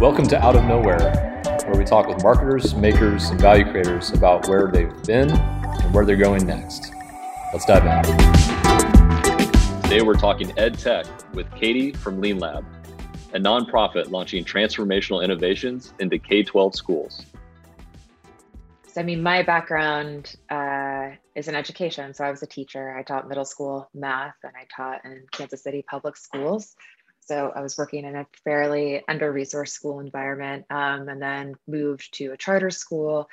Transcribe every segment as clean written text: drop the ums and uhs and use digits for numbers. Welcome to Out of Nowhere, where we talk with marketers, makers, and value creators about where they've been and where they're going next. Let's dive in. Today we're talking ed tech with Katie from Lean Lab, a nonprofit launching transformational innovations into K-12 schools. So, I mean, my background is in education. So I was a teacher. I taught middle school math and I taught in Kansas City public schools. So I was working in a fairly under-resourced school environment and then moved to a charter school,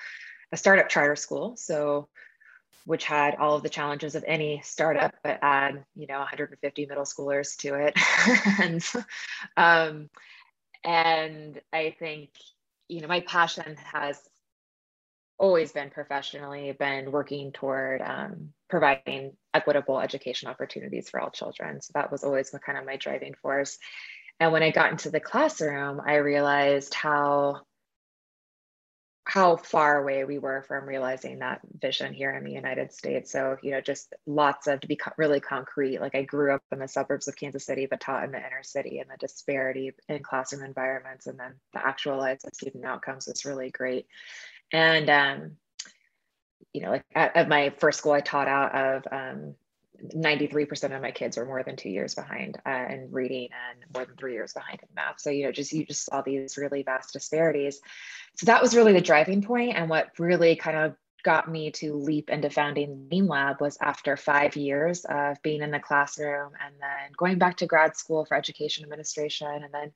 a startup charter school, so which had all of the challenges of any startup, but add, 150 middle schoolers to it. and I think, my passion has always been professionally been working toward providing equitable education opportunities for all children. So that was always my driving force. And when I got into the classroom, I realized how far away we were from realizing that vision here in the United States. So, just lots of, to be really concrete, I grew up in the suburbs of Kansas City, but taught in the inner city, and the disparity in classroom environments and then the actualized student outcomes was really great. And, at my first school, I taught out of 93% of my kids were more than 2 years behind in reading and more than 3 years behind in math. So, you just saw these really vast disparities. So that was really the driving point. And what really got me to leap into founding Lean Lab was after 5 years of being in the classroom and then going back to grad school for education administration and then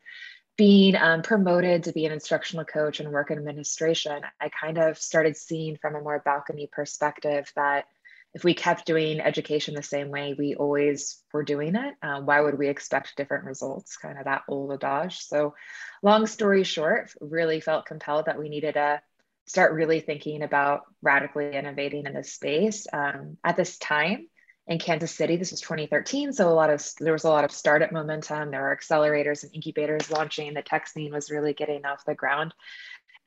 being promoted to be an instructional coach and work in administration, I started seeing from a more balcony perspective that if we kept doing education the same way we always were doing it, why would we expect different results? Kind of that old adage. So long story short, really felt compelled that we needed to start really thinking about radically innovating in this space. At this time, in Kansas City, this was 2013, so there was a lot of startup momentum. There were accelerators and incubators launching. The tech scene was really getting off the ground.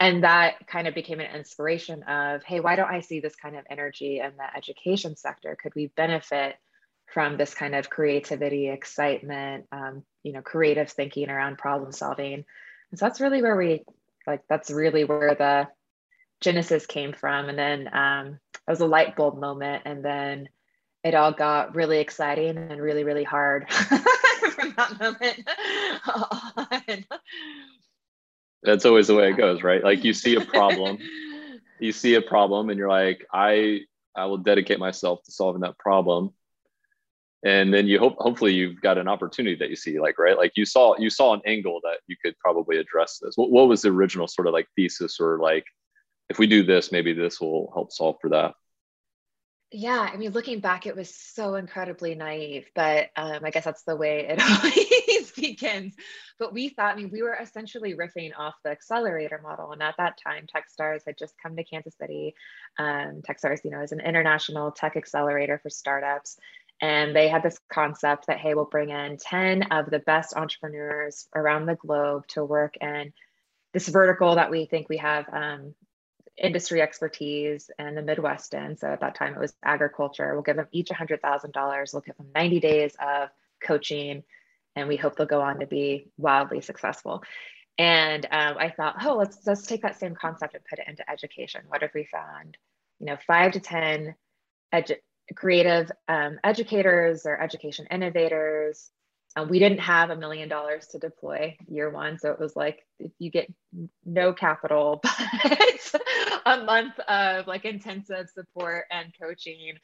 And that became an inspiration of, hey, why don't I see this kind of energy in the education sector? Could we benefit from this kind of creativity, excitement, creative thinking around problem solving? And so that's really where the genesis came from. And then it was a light bulb moment. And then it all got really exciting and really, really hard from that moment on. That's always the way it goes, right? You see a problem and you're like, I will dedicate myself to solving that problem. And then you hopefully you've got an opportunity that you see, right? You saw an angle that you could probably address this. What was the original thesis or if we do this, maybe this will help solve for that? Yeah, looking back, it was so incredibly naive, but I guess that's the way it always begins. But we thought, we were essentially riffing off the accelerator model. And at that time, TechStars had just come to Kansas City. TechStars, is an international tech accelerator for startups. And they had this concept that, hey, we'll bring in 10 of the best entrepreneurs around the globe to work in this vertical that we think we have industry expertise and the Midwest end. So at that time it was agriculture. We'll give them each $100,000. We'll give them 90 days of coaching and we hope they'll go on to be wildly successful. And I thought, let's take that same concept and put it into education. What if we found, 5 to 10 creative educators or education innovators? We didn't have $1 million to deploy year one. So it was if you get no capital, but a month of intensive support and coaching.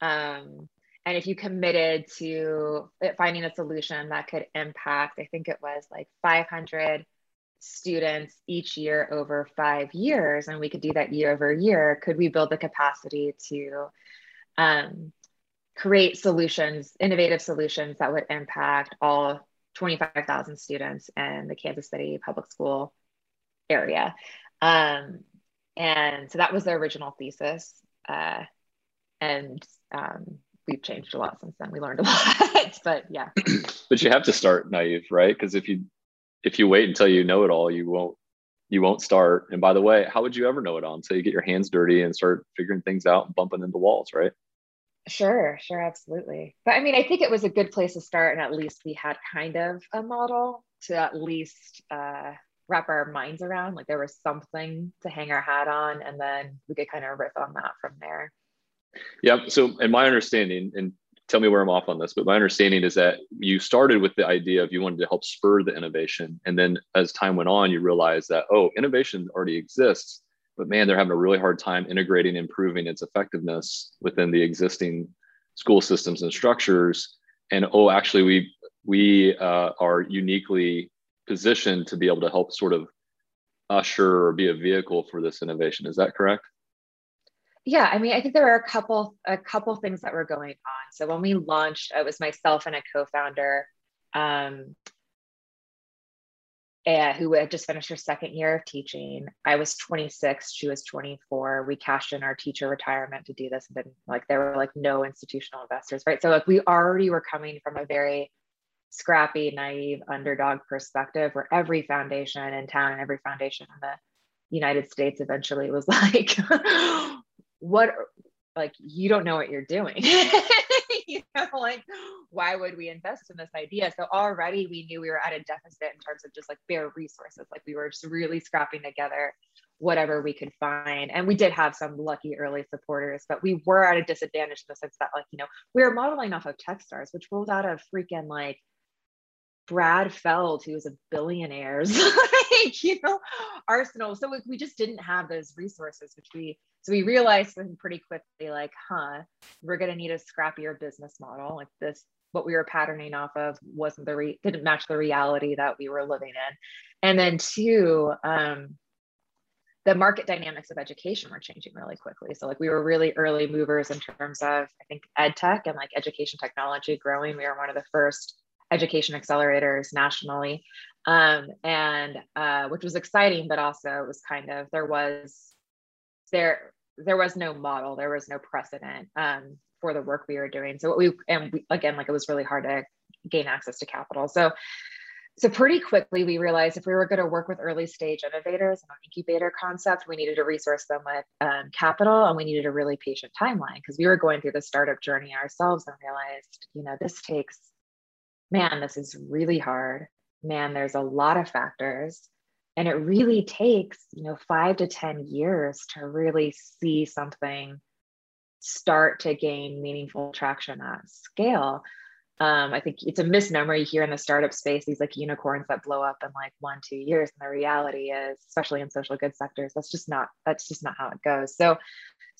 And if you committed to finding a solution that could impact, I think it was 500 students each year over 5 years, and we could do that year over year, could we build the capacity to create solutions, innovative solutions that would impact all 25,000 students in the Kansas City public school area. And so that was the original thesis. We've changed a lot since then. We learned a lot, but yeah. But you have to start naive, right? Because if you wait until you know it all, you won't start. And by the way, how would you ever know it all until you get your hands dirty and start figuring things out and bumping into walls, right? Sure, absolutely. But I think it was a good place to start, and at least we had a model to at least wrap our minds around. Like there was something to hang our hat on, and then we could kind of riff on that from there. Yep. So, and my understanding, and tell me where I'm off on this, but my understanding is that you started with the idea of you wanted to help spur the innovation. And then as time went on, you realized that, oh, innovation already exists, but man, they're having a really hard time integrating, improving its effectiveness within the existing school systems and structures. And oh, actually we are uniquely positioned to be able to help sort of usher or be a vehicle for this innovation. Is that correct? Yeah, I mean, I think there were a couple things that were going on. So when we launched, it was myself and a co-founder who had just finished her second year of teaching. I was 26, she was 24. We cashed in our teacher retirement to do this. And then like, there were like no institutional investors, right? So like we already were coming from a very scrappy, naive underdog perspective where every foundation in town and every foundation in the United States eventually was like, you don't know what you're doing. You know, like, why would we invest in this idea? So already we knew we were at a deficit in terms of just like bare resources. Like we were just really scrapping together whatever we could find. And we did have some lucky early supporters, but we were at a disadvantage in the sense that like, you know, we were modeling off of TechStars, which rolled out of freaking like Brad Feld, who was a billionaire's like, you know, arsenal. So we just didn't have those resources, which we realized pretty quickly, like, we're going to need a scrappier business model. Like this, what we were patterning off of wasn't didn't match the reality that we were living in. And then two, the market dynamics of education were changing really quickly. So like we were really early movers in terms of, I think, ed tech and like education technology growing. We were one of the first education accelerators nationally, which was exciting, but also it was kind of, there was no model, there was no precedent for the work we were doing. So it was really hard to gain access to capital. So pretty quickly we realized if we were going to work with early stage innovators and an incubator concept, we needed to resource them with capital, and we needed a really patient timeline because we were going through the startup journey ourselves and realized, you know, this is really hard. Man, there's a lot of factors. And it really takes, you know, 5 to 10 years to really see something start to gain meaningful traction at scale. I think it's a misnomer you hear in the startup space, these like unicorns that blow up in like 1-2 years. And the reality is, especially in social good sectors, that's just not how it goes. So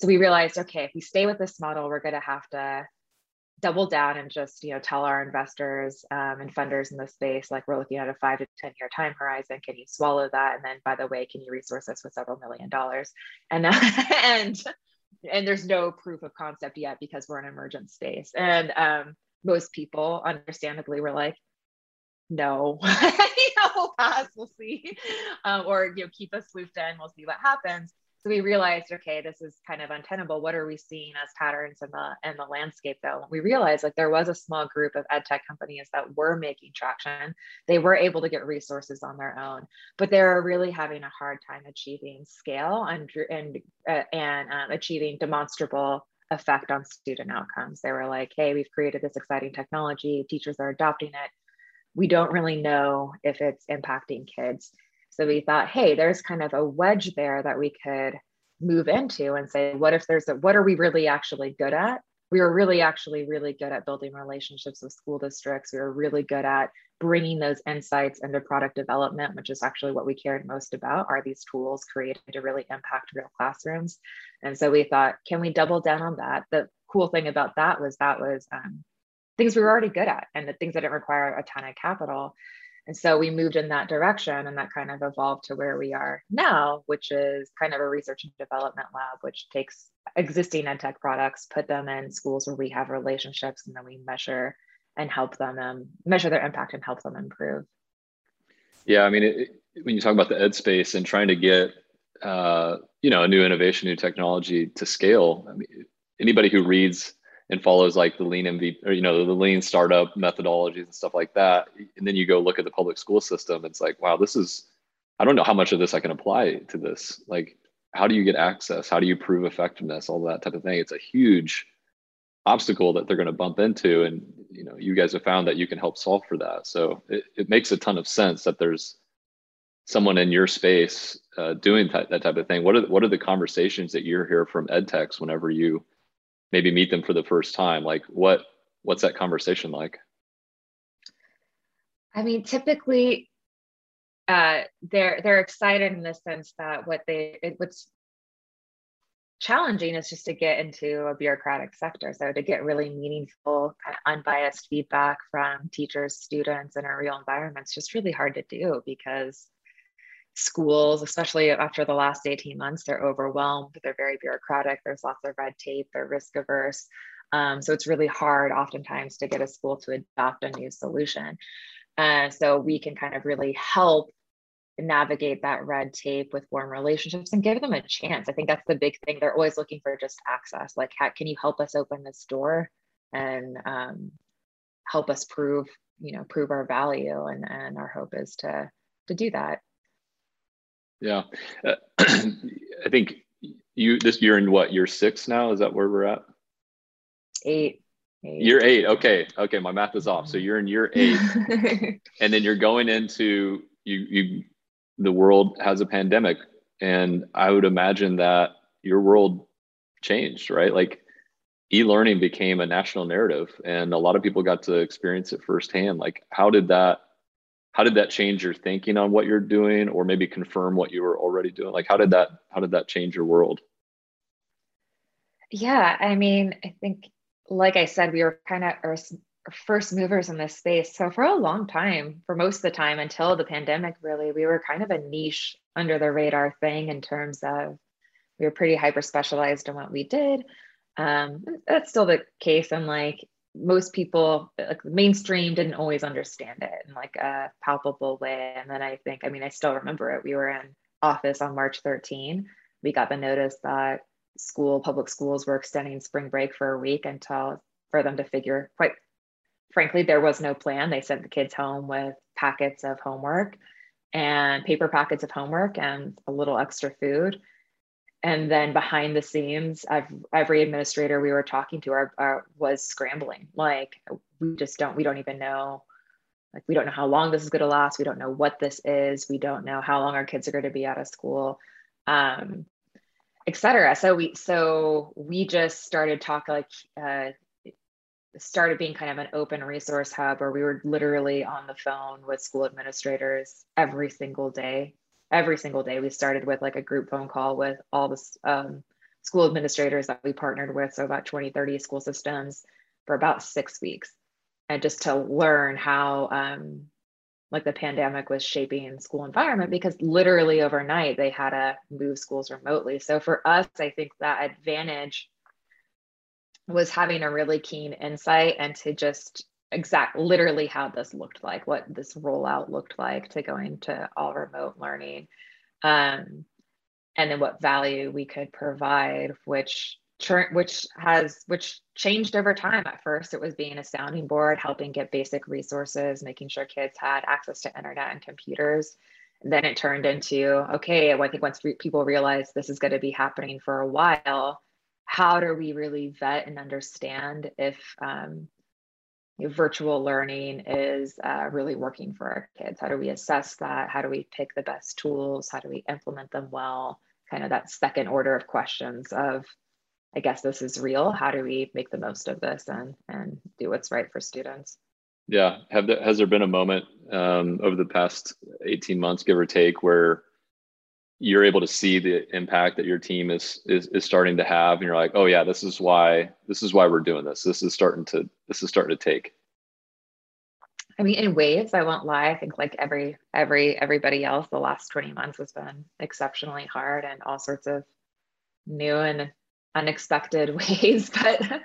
we realized, okay, if we stay with this model, we're going to have to double down and just, you know, tell our investors and funders in the space, like, we're looking at a 5 to 10 year time horizon. Can you swallow that? And then, by the way, can you resource us with several $1 million? And there's no proof of concept yet because we're in an emergent space. And most people, understandably, were like, no, you know, pass, we'll see, or, you know, keep us looped in, we'll see what happens. So we realized, okay, this is kind of untenable. What are we seeing as patterns in the landscape though? We realized like there was a small group of ed tech companies that were making traction. They were able to get resources on their own, but they were really having a hard time achieving scale and achieving demonstrable effect on student outcomes. They were like, hey, we've created this exciting technology. Teachers are adopting it. We don't really know if it's impacting kids. So we thought, hey, there's kind of a wedge there that we could move into and say, what are we really actually good at? We were really actually really good at building relationships with school districts. We were really good at bringing those insights into product development, which is actually what we cared most about, are these tools created to really impact real classrooms. And so we thought, can we double down on that? The cool thing about that was things we were already good at and the things that didn't require a ton of capital. And so we moved in that direction, and that kind of evolved to where we are now, which is kind of a research and development lab, which takes existing ed tech products, put them in schools where we have relationships, and then we measure and help them measure their impact and help them improve. Yeah, I mean, when you talk about the ed space and trying to get you know, a new innovation, new technology to scale, I mean, anybody who reads and follows like the Lean MVP, or, you know, the Lean startup methodologies and stuff like that, and then you go look at the public school system, it's like, wow, I don't know how much of this I can apply to this. Like, how do you get access? How do you prove effectiveness? All that type of thing. It's a huge obstacle that they're going to bump into. And you guys have found that you can help solve for that. So it makes a ton of sense that there's someone in your space doing that type of thing. What are the conversations that you hear from ed techs whenever you maybe meet them for the first time? Like what's that conversation like? I mean, typically they're excited in the sense that what's challenging is just to get into a bureaucratic sector. So to get really meaningful, kind of unbiased feedback from teachers, students in a real environment is just really hard to do, because schools, especially after the last 18 months, they're overwhelmed, they're very bureaucratic, there's lots of red tape, they're risk averse. So it's really hard oftentimes to get a school to adopt a new solution. So we can kind of really help navigate that red tape with warm relationships and give them a chance. I think that's the big thing. They're always looking for just access. Like, how can you help us open this door and help us prove our value? And our hope is to do that. Yeah. I think you're in what, year 6 now? Is that where we're at? 8. Year 8. Okay. My math is off. So you're in year 8 and then you're going into the world has a pandemic, and I would imagine that your world changed, right? Like, e-learning became a national narrative and a lot of people got to experience it firsthand. Like, how did that change your thinking on what you're doing, or maybe confirm what you were already doing? Like, how did that change your world? Yeah. I mean, I think, like I said, we were kind of first movers in this space. So for a long time, for most of the time until the pandemic, really, we were kind of a niche, under the radar thing, in terms of we were pretty hyper specialized in what we did. That's still the case. And like, most people, like the mainstream, didn't always understand it in like a palpable way. And then I still remember it. We were in office on March 13. We got the notice that public schools were extending spring break for a week for them to figure, quite frankly, there was no plan. They sent the kids home with packets of homework and paper packets of homework and a little extra food. And then behind the scenes, every administrator we were talking to was scrambling. Like, we don't know how long this is going to last. We don't know what this is. We don't know how long our kids are going to be out of school. Et cetera. So we just started talking, like, started being kind of an open resource hub, where we were literally on the phone with school administrators every single day. We started with like a group phone call with all the school administrators that we partnered with. So about 20, 30 school systems for about 6 weeks, and just to learn how, like, the pandemic was shaping school environment, because literally overnight they had to move schools remotely. So for us, I think that advantage was having a really keen insight into just literally how this looked like, what this rollout looked like to going to all remote learning. And then what value we could provide, which changed over time. At first, it was being a sounding board, helping get basic resources, making sure kids had access to internet and computers. And then it turned into, okay, I think once people realize this is going to be happening for a while, how do we really vet and understand if virtual learning is really working for our kids? How do we assess that? How do we pick the best tools? How do we implement them well? Kind of that second order of questions of, I guess this is real. How do we make the most of this and do what's right for students? Yeah. Has there been a moment over the past 18 months, give or take, where you're able to see the impact that your team is starting to have, and you're like, oh yeah, this is why we're doing this. This is starting to take. I mean, in waves, I won't lie. I think, like everybody else, the last 20 months has been exceptionally hard and all sorts of new and unexpected ways. But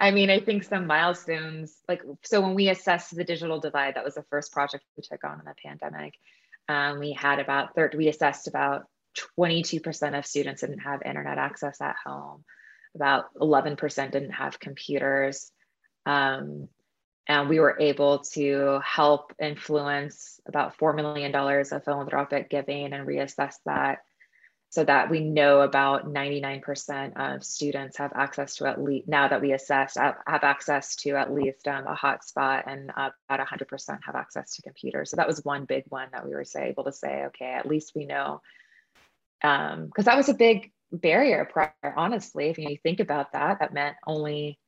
I mean, I think some milestones, like, so when we assessed the digital divide, that was the first project we took on in the pandemic. We assessed about 22% of students didn't have internet access at home. About 11% didn't have computers. And we were able to help influence about $4 million of philanthropic giving and reassess that. so that we know about 99% of students have access to at least, now that we assess, have access to at least a hotspot, and about 100% have access to computers. So that was one big one that we were able to say, okay, at least we know, because that was a big barrier prior, honestly. If you think about that, that meant only,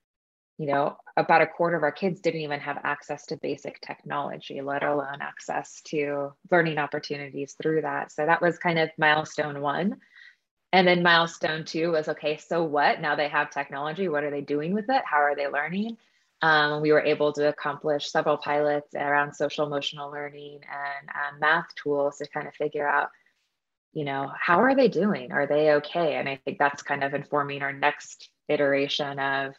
you know, about 25% of our kids didn't even have access to basic technology, let alone access to learning opportunities through that. So that was kind of milestone one. And then milestone two was, okay, so what? Now they have technology. What are they doing with it? How are they learning? We were able to accomplish several pilots around social emotional learning and math tools to kind of figure out, you know, how are they doing? Are they okay? And I think that's kind of informing our next iteration of,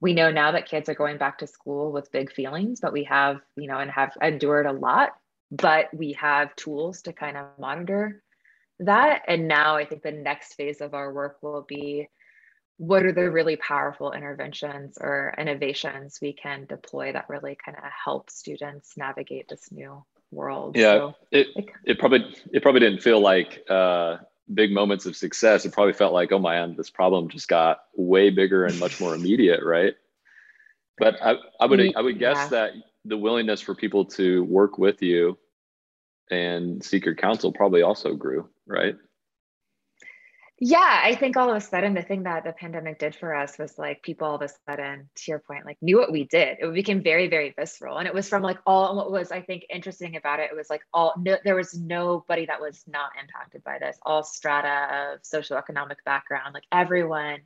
we know now that kids are going back to school with big feelings, but we have, you know, and have endured a lot, but we have tools to kind of monitor that. And now I think the next phase of our work will be, what are the really powerful interventions or innovations we can deploy that really kind of help students navigate this new world? Yeah, so, it probably didn't feel like big moments of success. It probably felt like, oh man, this problem just got way bigger and much more immediate, right? But I would guess that the willingness for people to work with you and seek your counsel probably also grew, right? Yeah, I think all of a sudden, the thing that the pandemic did for us was like, people all of a sudden, to your point, like knew what we did. It became very, very visceral. And it was from like all, what was, I think, interesting about it, it was like all, no, there was nobody that was not impacted by this, all strata of socioeconomic background, like everyone,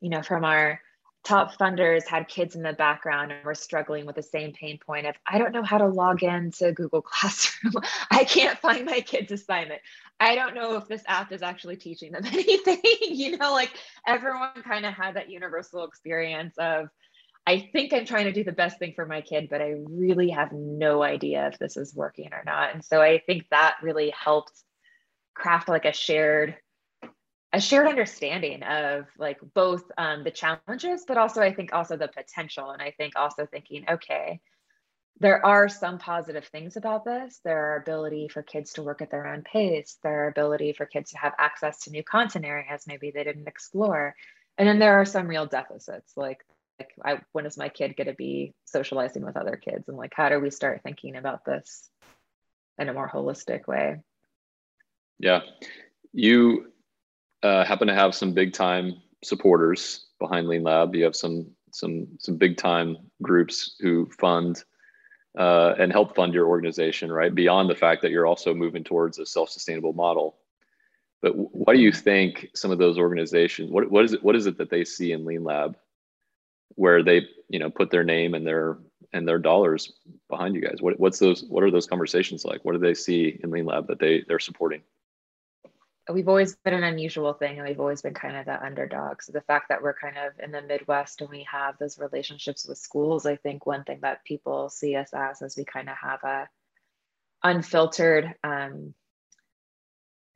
you know, from our top funders had kids in the background and were struggling with the same pain point of, I don't know how to log into Google Classroom. I can't find my kid's assignment. I don't know if this app is actually teaching them anything. You know, like everyone kind of had that universal experience of, I think I'm trying to do the best thing for my kid, but I really have no idea if this is working or not. And so I think that really helped craft like a shared understanding of like both the challenges, but also I think also the potential. And I think also thinking, okay, there are some positive things about this. There are ability for kids to work at their own pace. There are ability for kids to have access to new content areas maybe they didn't explore. And then there are some real deficits. Like when is my kid gonna be socializing with other kids? And like, how do we start thinking about this in a more holistic way? Yeah, you happen to have some big time supporters behind Lean Lab. You have some big time groups who fund and help fund your organization, right? Beyond the fact that you're also moving towards a self-sustainable model. But what do you think some of those organizations, what is it that they see in Lean Lab where they, you know, put their name and their dollars behind you guys? What are those conversations like? What do they see in Lean Lab that they're supporting? We've always been an unusual thing, and we've always been kind of the underdog. So the fact that we're kind of in the Midwest and we have those relationships with schools, I think one thing that people see us as is we kind of have a unfiltered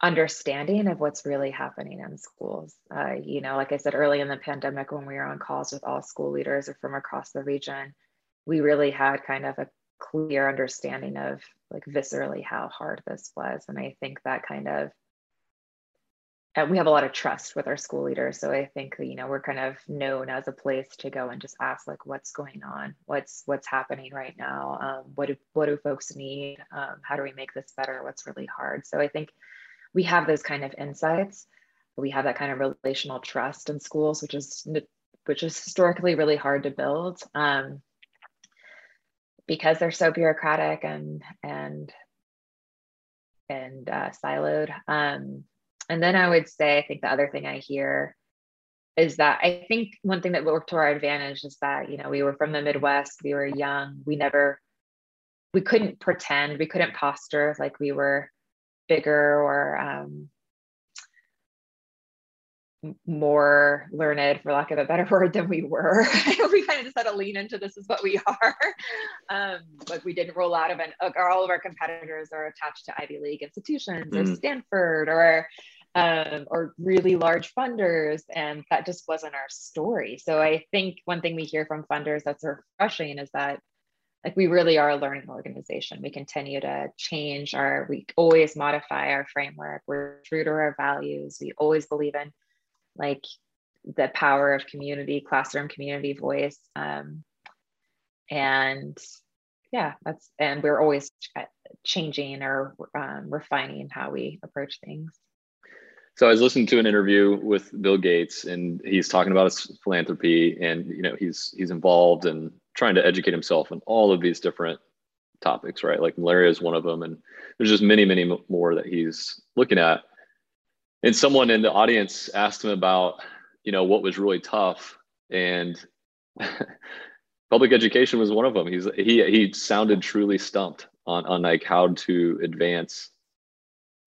understanding of what's really happening in schools. You know, like I said, early in the pandemic, when we were on calls with all school leaders from across the region, we really had kind of a clear understanding of like viscerally how hard this was. And I think that kind of, and we have a lot of trust with our school leaders. So I think, you know, we're kind of known as a place to go and just ask like, what's going on? What's happening right now? What do folks need? How do we make this better? What's really hard? So I think we have those kind of insights. We have that kind of relational trust in schools, which is historically really hard to build because they're so bureaucratic and siloed. And then I would say, I think the other thing I hear is that I think one thing that worked to our advantage is that, you know, we were from the Midwest, we were young, we couldn't pretend, we couldn't posture like we were bigger or more learned, for lack of a better word, than we were. We kind of just had to lean into this is what we are. Like we didn't roll out of all of our competitors are attached to Ivy League institutions or Stanford or really large funders, and that just wasn't our story. So I think one thing we hear from funders that's refreshing is that like we really are a learning organization. We continue to change our, we always modify our framework. We're true to our values. We always believe in like the power of community, classroom community voice. And yeah, that's, and we're always changing or refining how we approach things. So I was listening to an interview with Bill Gates, and he's talking about his philanthropy, and you know he's involved in trying to educate himself on all of these different topics, right? Like malaria is one of them, and there's just many, many more that he's looking at. And someone in the audience asked him about, you know, what was really tough, and public education was one of them. He sounded truly stumped on like how to advance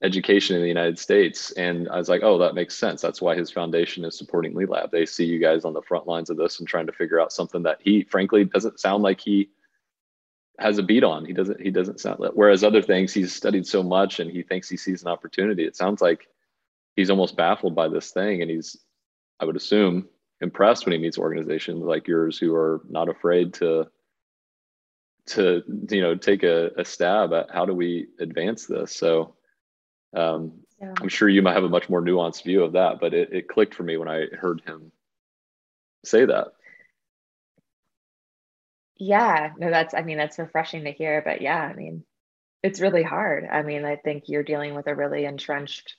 education in the United States. And I was like, oh, that makes sense. That's why his foundation is supporting Lean Lab. They see you guys on the front lines of this and trying to figure out something that he frankly doesn't sound like he has a beat on. He doesn't sound that, whereas other things he's studied so much and he thinks he sees an opportunity. It sounds like he's almost baffled by this thing. And he's, I would assume, impressed when he meets organizations like yours who are not afraid to you know, take a stab at how do we advance this. So yeah. I'm sure you might have a much more nuanced view of that, but it clicked for me when I heard him say that. Yeah, no, that's refreshing to hear, but yeah, I mean, it's really hard. I mean, I think you're dealing with a really entrenched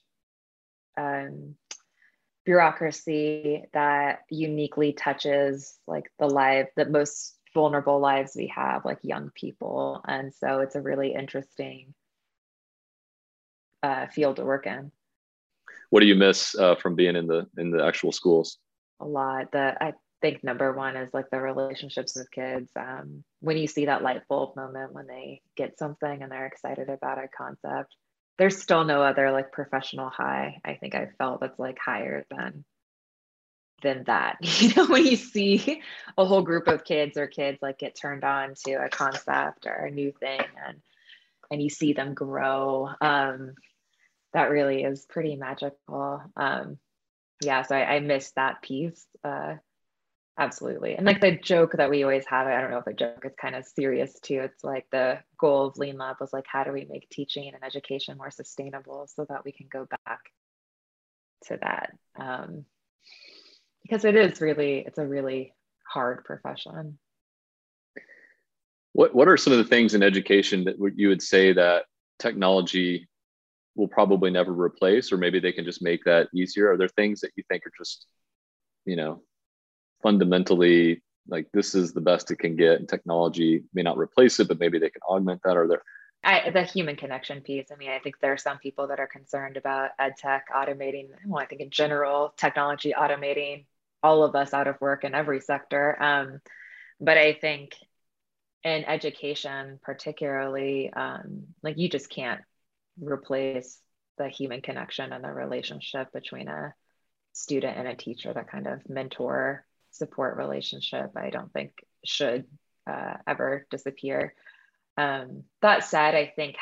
bureaucracy that uniquely touches like the most vulnerable lives we have, like young people. And so it's a really interesting field to work in. What do you miss from being in the actual schools? A lot. I think number one is like the relationships with kids. When you see that light bulb moment when they get something and they're excited about a concept, there's still no other like professional high I think I felt that's like higher than that. You know, when you see a whole group of kids or kids like get turned on to a concept or a new thing and you see them grow, that really is pretty magical. Yeah, so I missed that piece, absolutely. And like the joke that we always have, I don't know if a joke is kind of serious too, it's like the goal of Lean Lab was like, how do we make teaching and education more sustainable so that we can go back to that? Because it's a really hard profession. What are some of the things in education that you would say that technology will probably never replace, or maybe they can just make that easier? Are there things that you think are just, you know, fundamentally like this is the best it can get and technology may not replace it, but maybe they can augment that? Or the human connection piece. I mean, I think there are some people that are concerned about ed tech automating. Well, I think in general, technology automating all of us out of work in every sector. But I think in education, particularly, like you just can't replace the human connection and the relationship between a student and a teacher. That kind of mentor support relationship, I don't think should ever disappear. That said, I think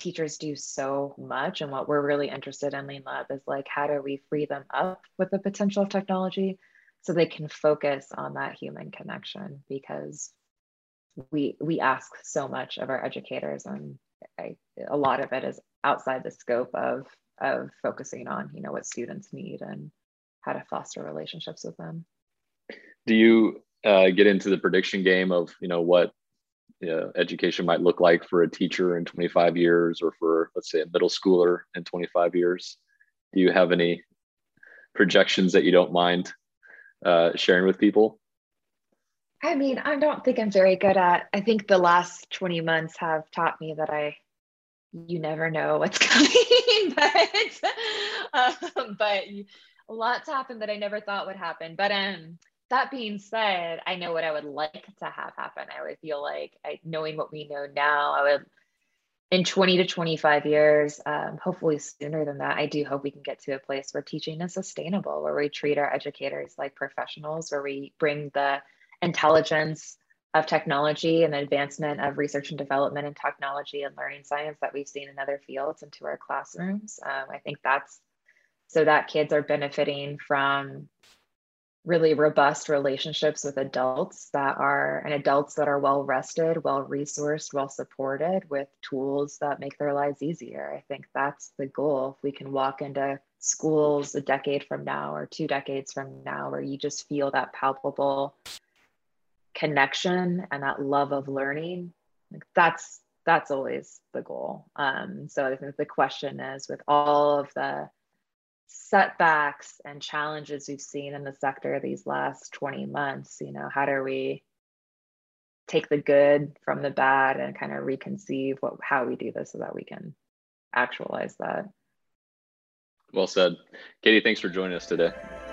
teachers do so much, and what we're really interested in Lean Lab is like, how do we free them up with the potential of technology so they can focus on that human connection? Because we ask so much of our educators, and a lot of it is outside the scope of focusing on, you know, what students need and how to foster relationships with them. Do you get into the prediction game of, you know, what education might look like for a teacher in 25 years, or for, let's say, a middle schooler in 25 years? Do you have any projections that you don't mind sharing with people? I mean, I don't think I'm very good at, I think the last 20 months have taught me that you never know what's coming, but lots happened that I never thought would happen. But that being said, I know what I would like to have happen. I would feel like knowing what we know now, I would, in 20 to 25 years, hopefully sooner than that, I do hope we can get to a place where teaching is sustainable, where we treat our educators like professionals, where we bring the intelligence of technology and advancement of research and development in technology and learning science that we've seen in other fields into our classrooms. I think that's so that kids are benefiting from really robust relationships with adults that are, and adults that are well rested, well resourced, well supported with tools that make their lives easier. I think that's the goal. If we can walk into schools a decade from now or 2 decades from now, where you just feel that palpable connection and that love of learning, like that's always the goal. So I think the question is, with all of the setbacks and challenges we've seen in the sector these last 20 months, you know, how do we take the good from the bad and kind of reconceive how we do this so that we can actualize that? Well said. Katie, thanks for joining us today.